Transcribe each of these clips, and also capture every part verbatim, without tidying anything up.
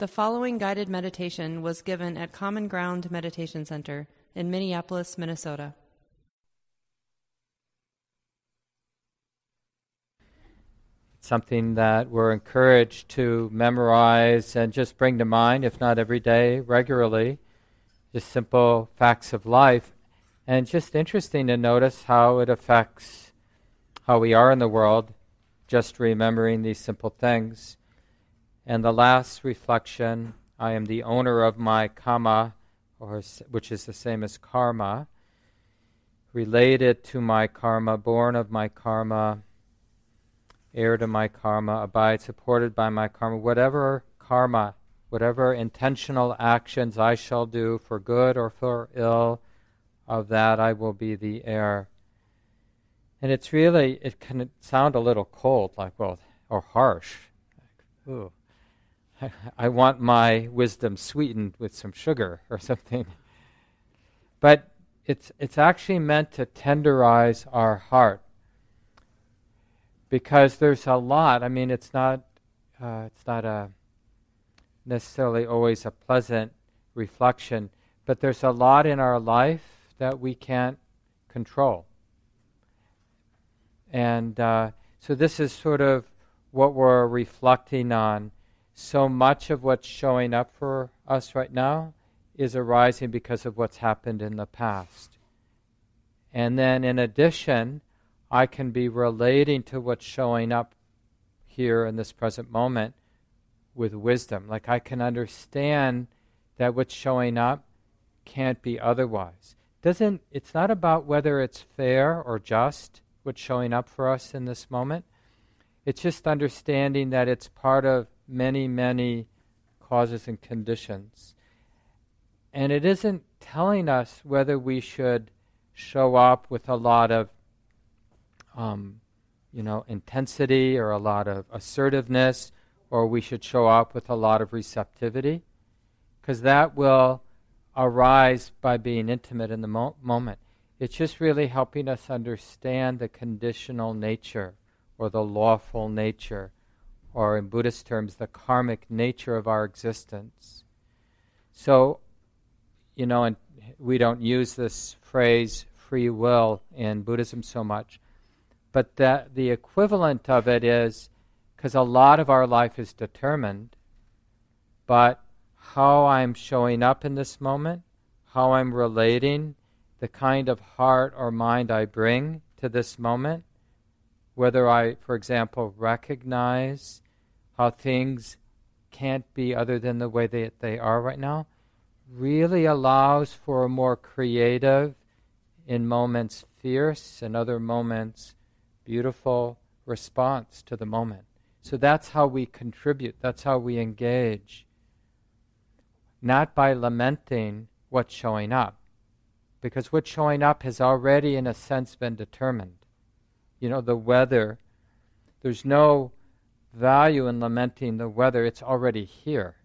The following guided meditation was given at Common Ground Meditation Center in Minneapolis, Minnesota. Something that we're encouraged to memorize and just bring to mind, if not every day, regularly, just simple facts of life. And just interesting to notice how it affects how we are in the world, just remembering these simple things. And the last reflection, I am the owner of my kama, or which is the same as karma, related to my karma, born of my karma, heir to my karma, abide supported by my karma. Whatever karma, whatever intentional actions I shall do for good or for ill, of that I will be the heir. And it's really, it can sound a little cold, like, well, or harsh. Like, ooh. I want my wisdom sweetened with some sugar or something. But it's it's actually meant to tenderize our heart, because there's a lot. I mean, it's not uh, it's not a necessarily always a pleasant reflection, but there's a lot in our life that we can't control. And uh, so this is sort of what we're reflecting on. So much of what's showing up for us right now is arising because of what's happened in the past. And then in addition, I can be relating to what's showing up here in this present moment with wisdom. Like, I can understand that what's showing up can't be otherwise. Doesn't, it's not about whether it's fair or just what's showing up for us in this moment. It's just understanding that it's part of many, many causes and conditions. And it isn't telling us whether we should show up with a lot of um, you know, intensity or a lot of assertiveness, or we should show up with a lot of receptivity, because that will arise by being intimate in the mo- moment. It's just really helping us understand the conditional nature or the lawful nature, or in Buddhist terms, the karmic nature of our existence. So, you know, and we don't use this phrase free will in Buddhism so much, but that the equivalent of it is, because a lot of our life is determined, but how I'm showing up in this moment, how I'm relating, the kind of heart or mind I bring to this moment, whether I, for example, recognize how things can't be other than the way they, they are right now, really allows for a more creative, in moments fierce, in other moments beautiful response to the moment. So that's how we contribute, that's how we engage. Not by lamenting what's showing up, because what's showing up has already, in a sense, been determined. You know, the weather, there's no value in lamenting the weather. It's already here.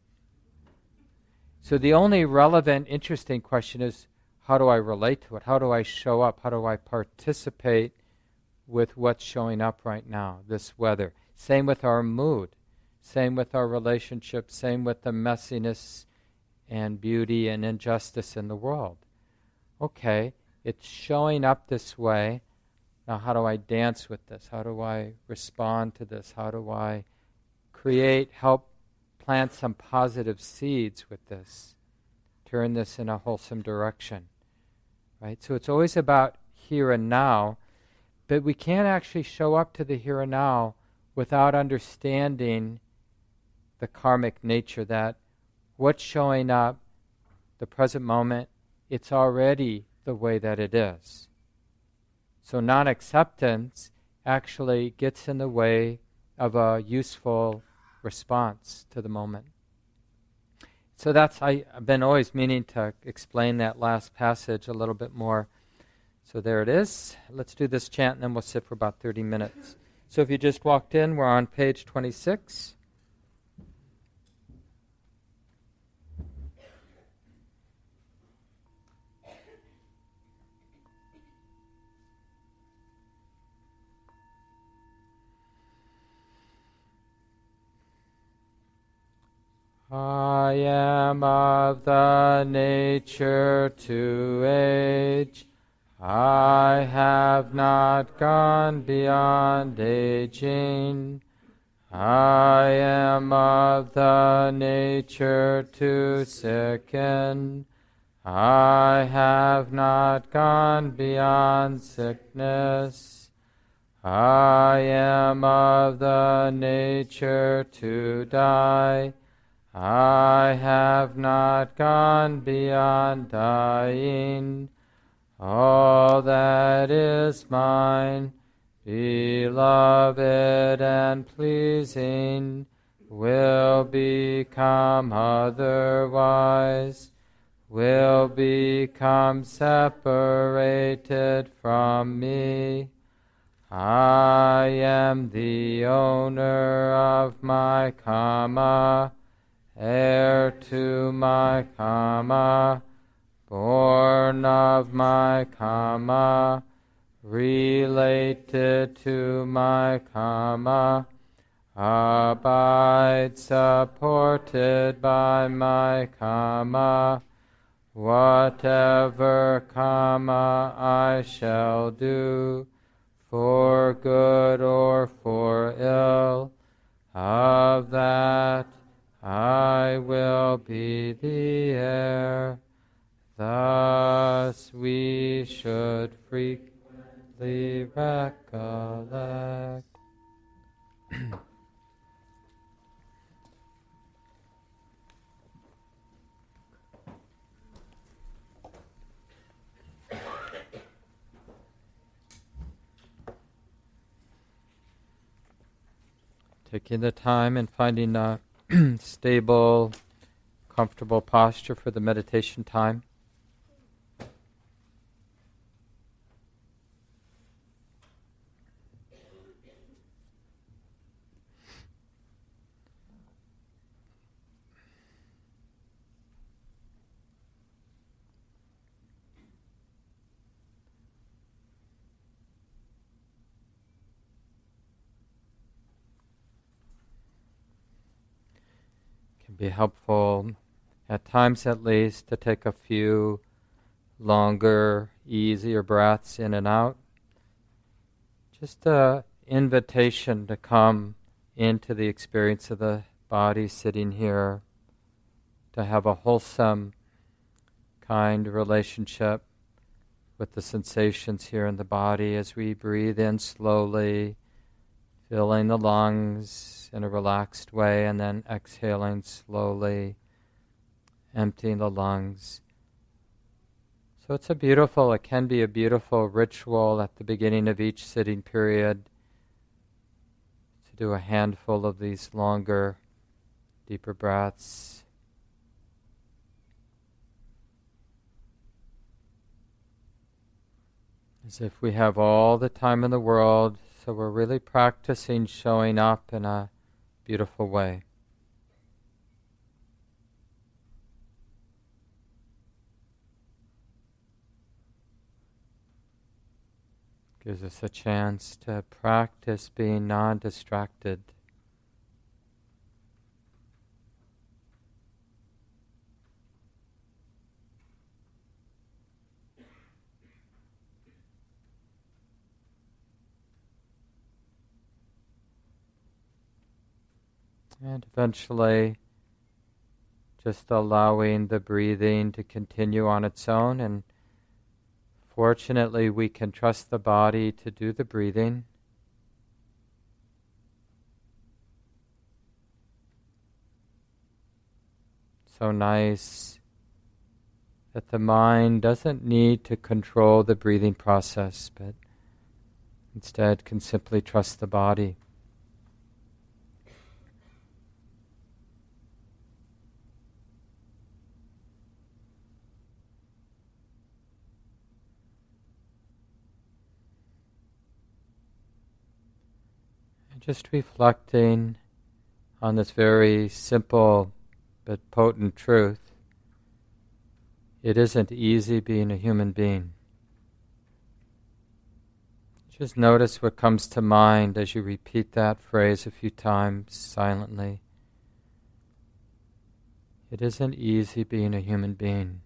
So the only relevant, interesting question is, how do I relate to it? How do I show up? How do I participate with what's showing up right now, this weather? Same with our mood. Same with our relationship. Same with the messiness and beauty and injustice in the world. Okay, it's showing up this way. Now, how do I dance with this? How do I respond to this? How do I create, help plant some positive seeds with this? Turn this in a wholesome direction, right? So it's always about here and now, but we can't actually show up to the here and now without understanding the karmic nature, that what's showing up, the present moment, it's already the way that it is. So non-acceptance actually gets in the way of a useful response to the moment. So that's, I, I've been always meaning to explain that last passage a little bit more. So there it is. Let's do this chant and then we'll sit for about thirty minutes. So if you just walked in, we're on page twenty-six. I am of the nature to age. I have not gone beyond aging. I am of the nature to sicken. I have not gone beyond sickness. I am of the nature to die. I have not gone beyond dying. All that is mine, beloved and pleasing, will become otherwise, will become separated from me. I am the owner of my karma, heir to my karma, born of my karma, related to my karma, abide supported by my karma. Whatever karma I shall do, for good or for ill, of that I will be the heir. Thus we should frequently recollect. Taking the time and finding a stable, comfortable posture for the meditation time. Be helpful, at times at least, to take a few longer, easier breaths in and out. Just an invitation to come into the experience of the body sitting here, to have a wholesome, kind relationship with the sensations here in the body as we breathe in slowly, filling the lungs in a relaxed way and then exhaling slowly, emptying the lungs. So it's a beautiful, it can be a beautiful ritual at the beginning of each sitting period to do a handful of these longer, deeper breaths. As if we have all the time in the world. So we're really practicing showing up in a beautiful way. Gives us a chance to practice being non-distracted. And eventually just allowing the breathing to continue on its own. And fortunately, we can trust the body to do the breathing. So nice that the mind doesn't need to control the breathing process, but instead can simply trust the body. Just reflecting on this very simple but potent truth. It isn't easy being a human being. Just notice what comes to mind as you repeat that phrase a few times silently. It isn't easy being a human being.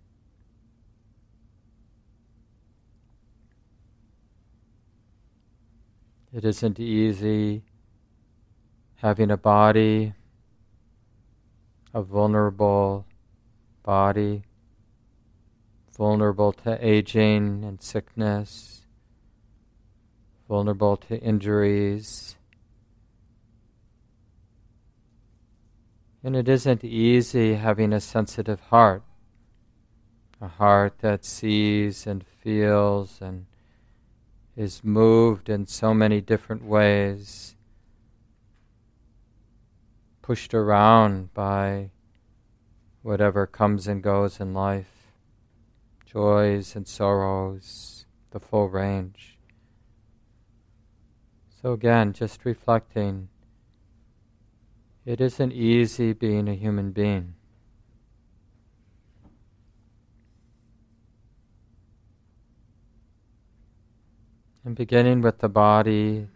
It isn't easy having a body, a vulnerable body, vulnerable to aging and sickness, vulnerable to injuries. And it isn't easy having a sensitive heart, a heart that sees and feels and is moved in so many different ways, pushed around by whatever comes and goes in life, joys and sorrows, the full range. So again, just reflecting, it isn't easy being a human being. And beginning with the body,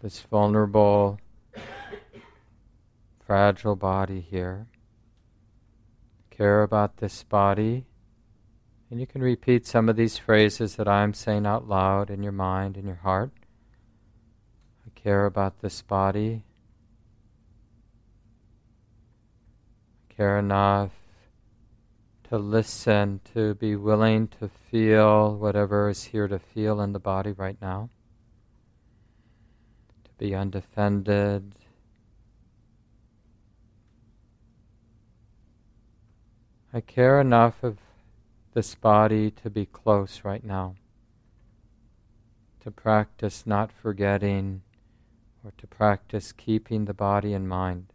this vulnerable, fragile body here. Care about this body. And you can repeat some of these phrases that I'm saying out loud in your mind, in your heart. I care about this body. I care enough to listen, to be willing to feel whatever is here to feel in the body right now, to be undefended, I care enough of this body to be close right now, to practice not forgetting, or to practice keeping the body in mind.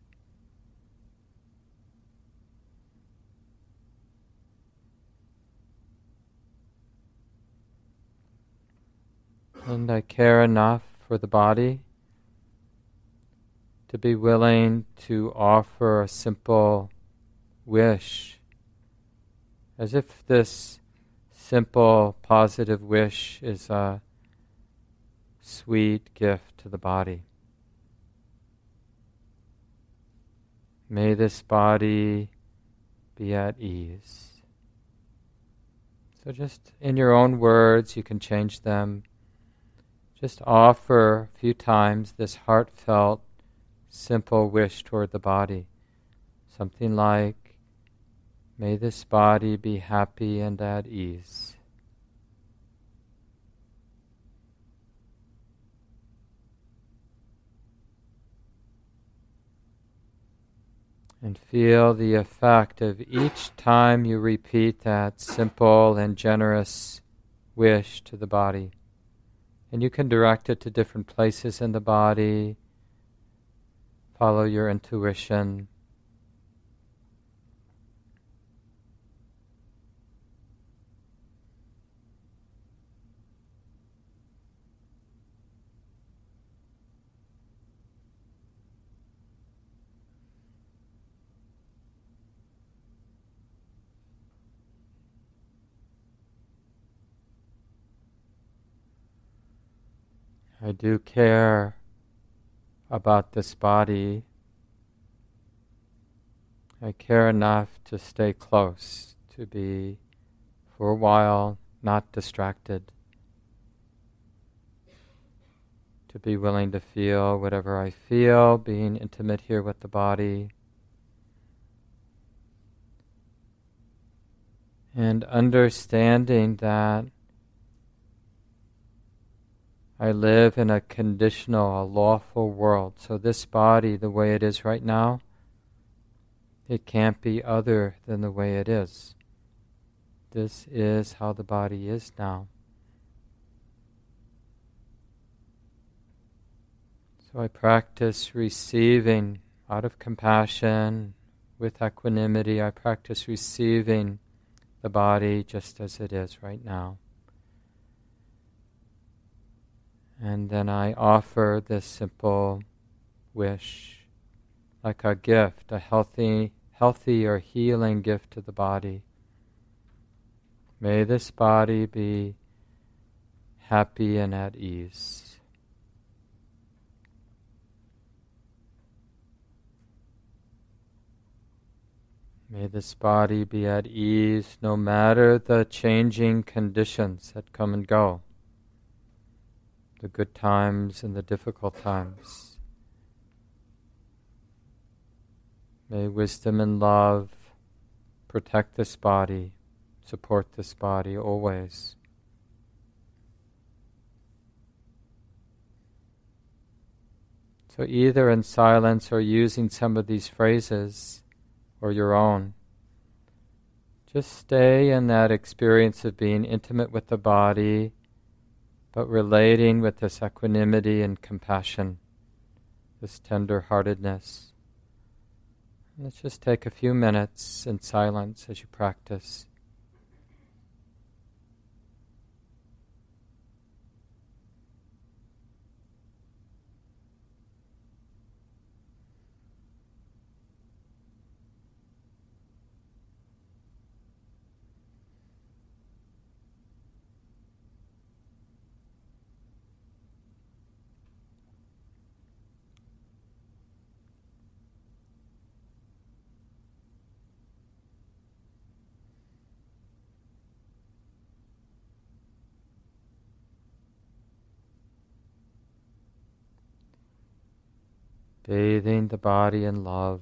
And I care enough for the body to be willing to offer a simple wish, as if this simple positive wish is a sweet gift to the body. May this body be at ease. So just in your own words, you can change them. Just offer a few times this heartfelt, simple wish toward the body. Something like, may this body be happy and at ease. And feel the effect of each time you repeat that simple and generous wish to the body. And you can direct it to different places in the body. Follow your intuition. I do care about this body. I care enough to stay close, to be, for a while, not distracted, to be willing to feel whatever I feel, being intimate here with the body, and understanding that I live in a conditional, a lawful world. So this body, the way it is right now, it can't be other than the way it is. This is how the body is now. So I practice receiving out of compassion, with equanimity. I practice receiving the body just as it is right now. And then I offer this simple wish, like a gift, a healthy, healthy or healing gift to the body. May this body be happy and at ease. May this body be at ease no matter the changing conditions that come and go, the good times and the difficult times. May wisdom and love protect this body, support this body always. So either in silence or using some of these phrases or your own, just stay in that experience of being intimate with the body, but relating with this equanimity and compassion, this tender-heartedness. And let's just take a few minutes in silence as you practice. Bathing the body in love,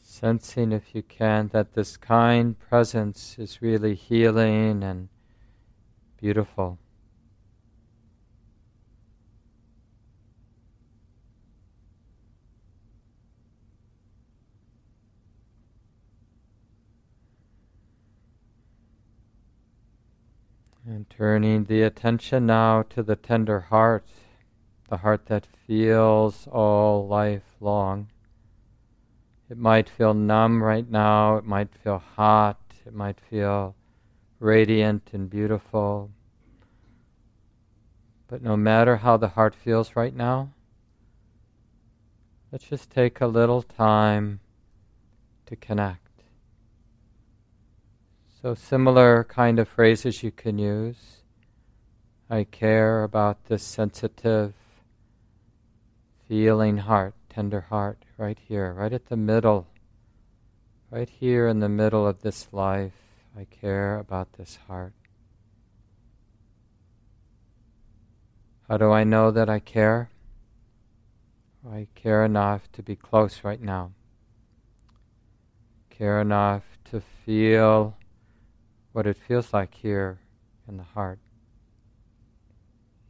sensing, if you can, that this kind presence is really healing and beautiful. And turning the attention now to the tender heart, the heart that feels all life long. It might feel numb right now, it might feel hot, it might feel radiant and beautiful. But no matter how the heart feels right now, let's just take a little time to connect. So similar kind of phrases you can use. I care about this sensitive, feeling heart, tender heart, right here, right at the middle, right here in the middle of this life. I care about this heart. How do I know that I care? I care enough to be close right now. Care enough to feel what it feels like here in the heart,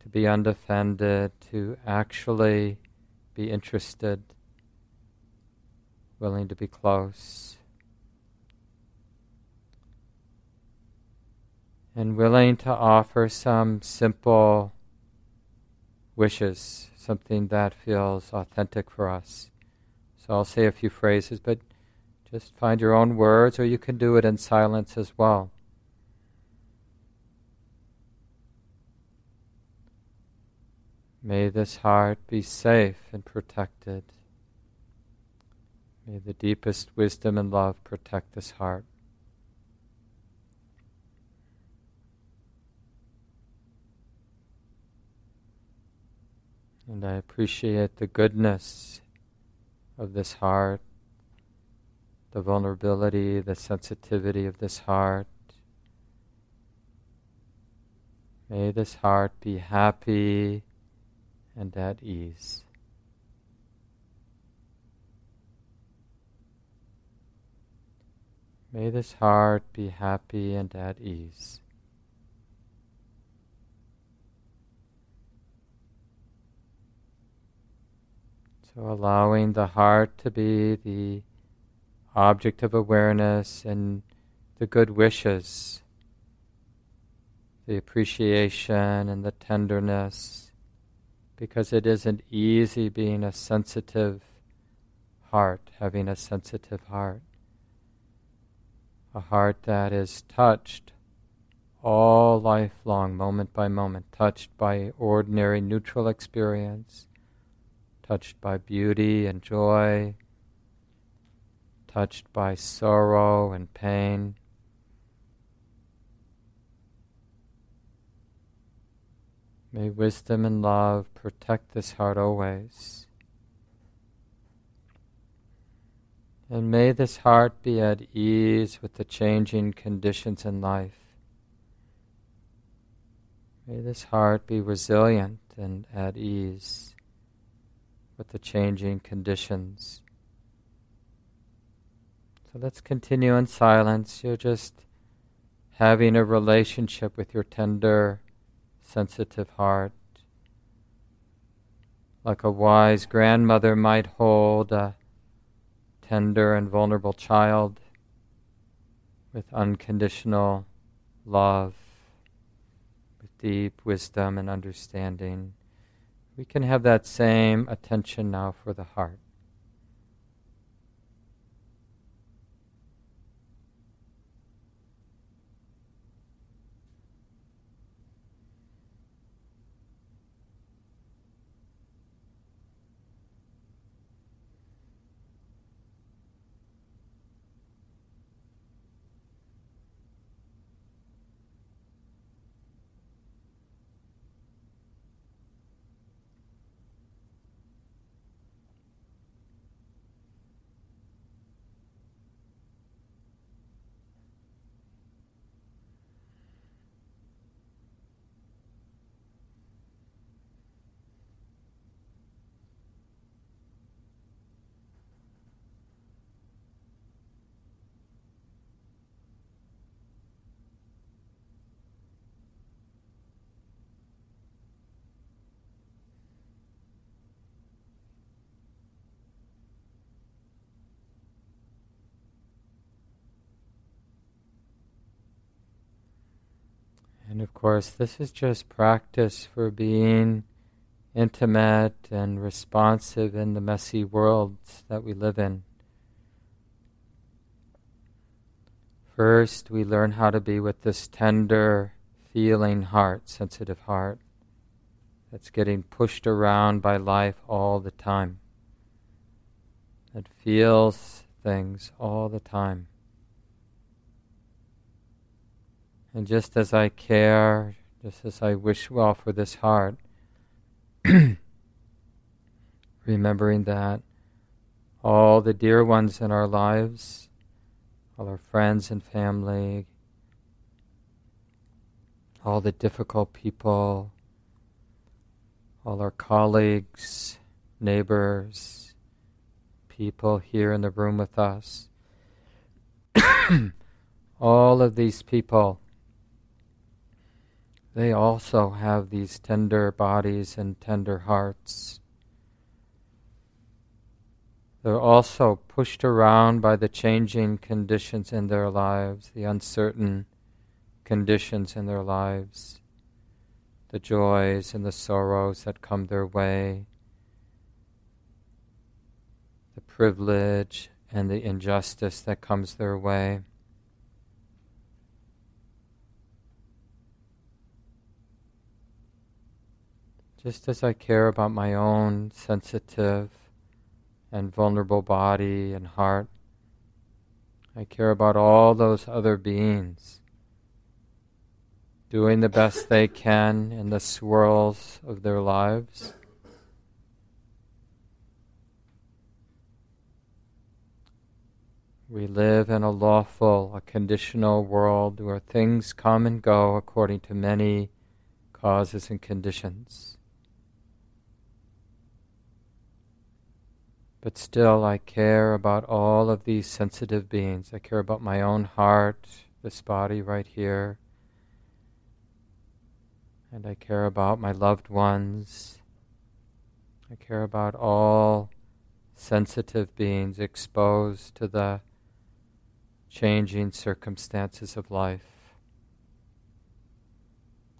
to be undefended, to actually be interested, willing to be close, and willing to offer some simple wishes, something that feels authentic for us. So I'll say a few phrases, but just find your own words, or you can do it in silence as well. May this heart be safe and protected. May the deepest wisdom and love protect this heart. And I appreciate the goodness of this heart, the vulnerability, the sensitivity of this heart. May this heart be happy and at ease. May this heart be happy and at ease. So allowing the heart to be the object of awareness and the good wishes, the appreciation and the tenderness, because it isn't easy being a sensitive heart, having a sensitive heart, a heart that is touched all lifelong, moment by moment, touched by ordinary neutral experience, touched by beauty and joy, touched by sorrow and pain. May wisdom and love protect this heart always. And may this heart be at ease with the changing conditions in life. May this heart be resilient and at ease with the changing conditions. So let's continue in silence. You're just having a relationship with your tender, sensitive heart. Like a wise grandmother might hold a tender and vulnerable child with unconditional love, with deep wisdom and understanding. We can have that same attention now for the heart. And of course, this is just practice for being intimate and responsive in the messy worlds that we live in. First, we learn how to be with this tender, feeling heart, sensitive heart that's getting pushed around by life all the time, that feels things all the time. And just as I care, just as I wish well for this heart, remembering that all the dear ones in our lives, all our friends and family, all the difficult people, all our colleagues, neighbors, people here in the room with us, all of these people, they also have these tender bodies and tender hearts. They're also pushed around by the changing conditions in their lives, the uncertain conditions in their lives, the joys and the sorrows that come their way, the privilege and the injustice that comes their way. Just as I care about my own sensitive and vulnerable body and heart, I care about all those other beings doing the best they can in the swirls of their lives. We live in a lawful, a conditional world where things come and go according to many causes and conditions. But still, I care about all of these sensitive beings. I care about my own heart, this body right here. And I care about my loved ones. I care about all sensitive beings exposed to the changing circumstances of life.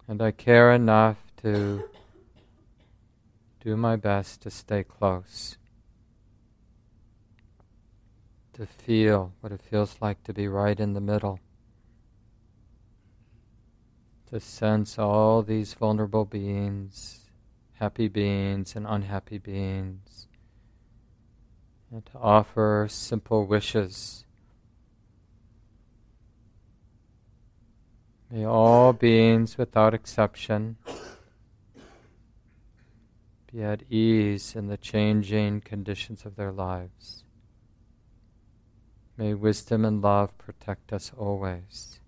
And I care enough to do my best to stay close, to feel what it feels like to be right in the middle, to sense all these vulnerable beings, happy beings and unhappy beings, and to offer simple wishes. May all beings, without exception, be at ease in the changing conditions of their lives. May wisdom and love protect us always.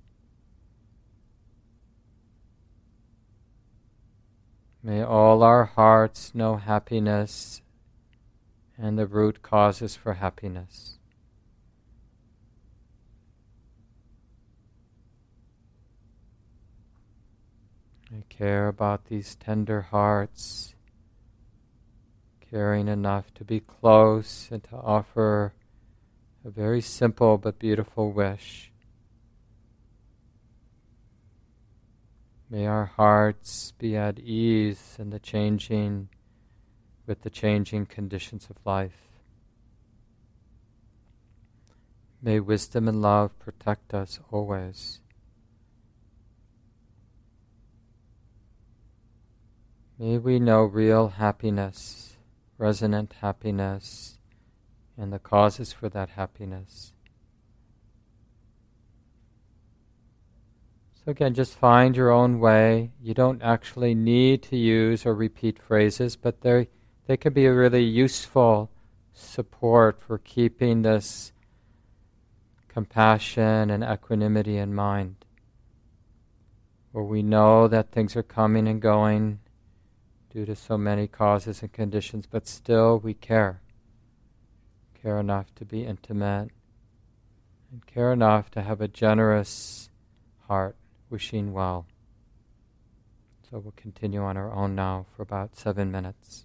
May all our hearts know happiness and the root causes for happiness. I care about these tender hearts, caring enough to be close and to offer a very simple but beautiful wish. May our hearts be at ease in the changing, with the changing conditions of life. May wisdom and love protect us always. May we know real happiness, resonant happiness, and the causes for that happiness. So again, just find your own way. You don't actually need to use or repeat phrases, but they they can be a really useful support for keeping this compassion and equanimity in mind, where we know that things are coming and going due to so many causes and conditions, but still we care. Care enough to be intimate, and care enough to have a generous heart, wishing well. So we'll continue on our own now for about seven minutes.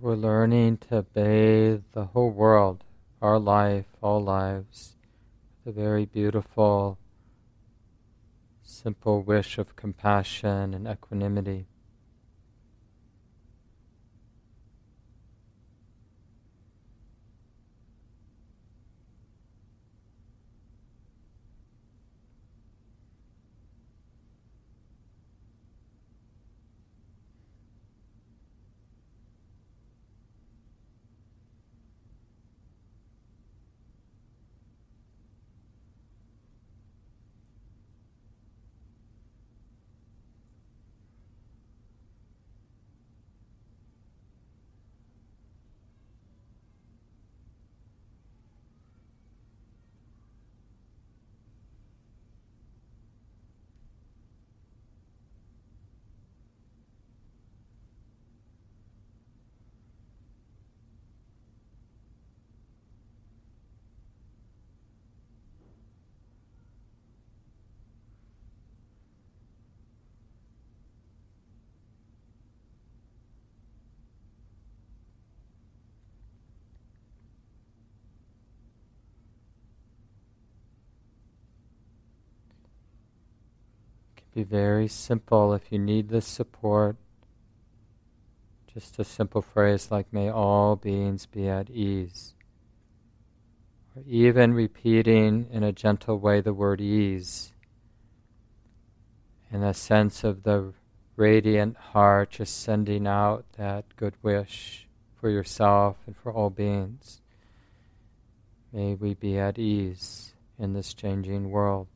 We're learning to bathe the whole world, our life, all lives, with a very beautiful, simple wish of compassion and equanimity. be very simple. If you need this support, just a simple phrase like, may all beings be at ease. Or even repeating in a gentle way the word ease, in a sense of the radiant heart just sending out that good wish for yourself and for all beings. May we be at ease in this changing world.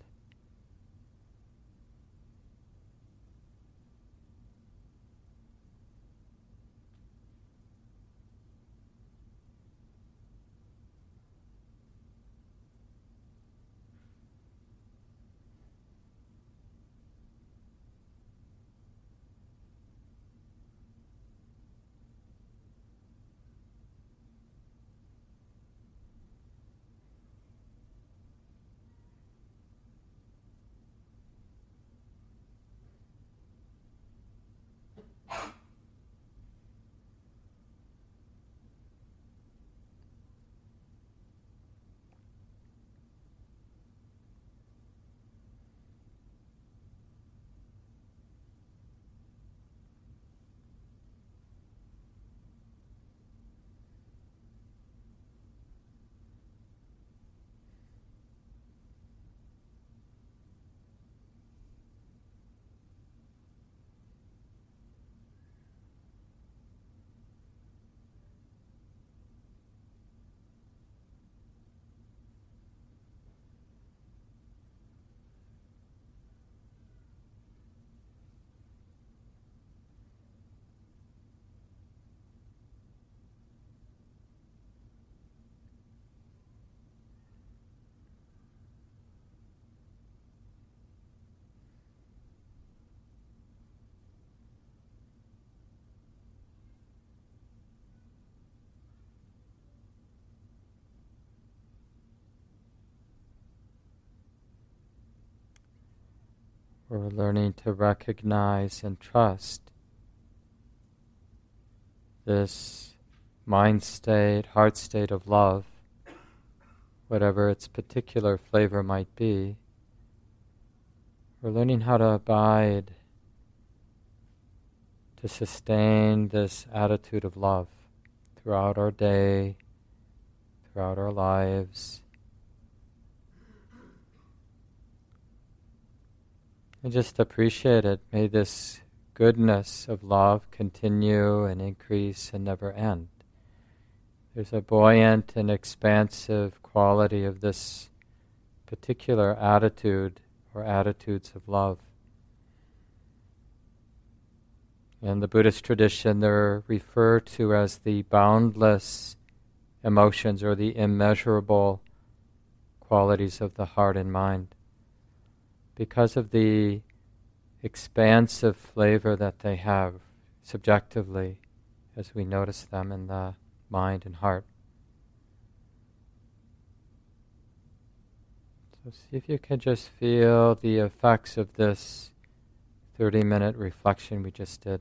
We're learning to recognize and trust this mind state, heart state of love, whatever its particular flavor might be. We're learning how to abide, to sustain this attitude of love throughout our day, throughout our lives. And just appreciate it. May this goodness of love continue and increase and never end. There's a buoyant and expansive quality of this particular attitude or attitudes of love. In the Buddhist tradition, they're referred to as the boundless emotions or the immeasurable qualities of the heart and mind, because of the expansive flavor that they have subjectively as we notice them in the mind and heart. So see if you can just feel the effects of this thirty-minute reflection we just did.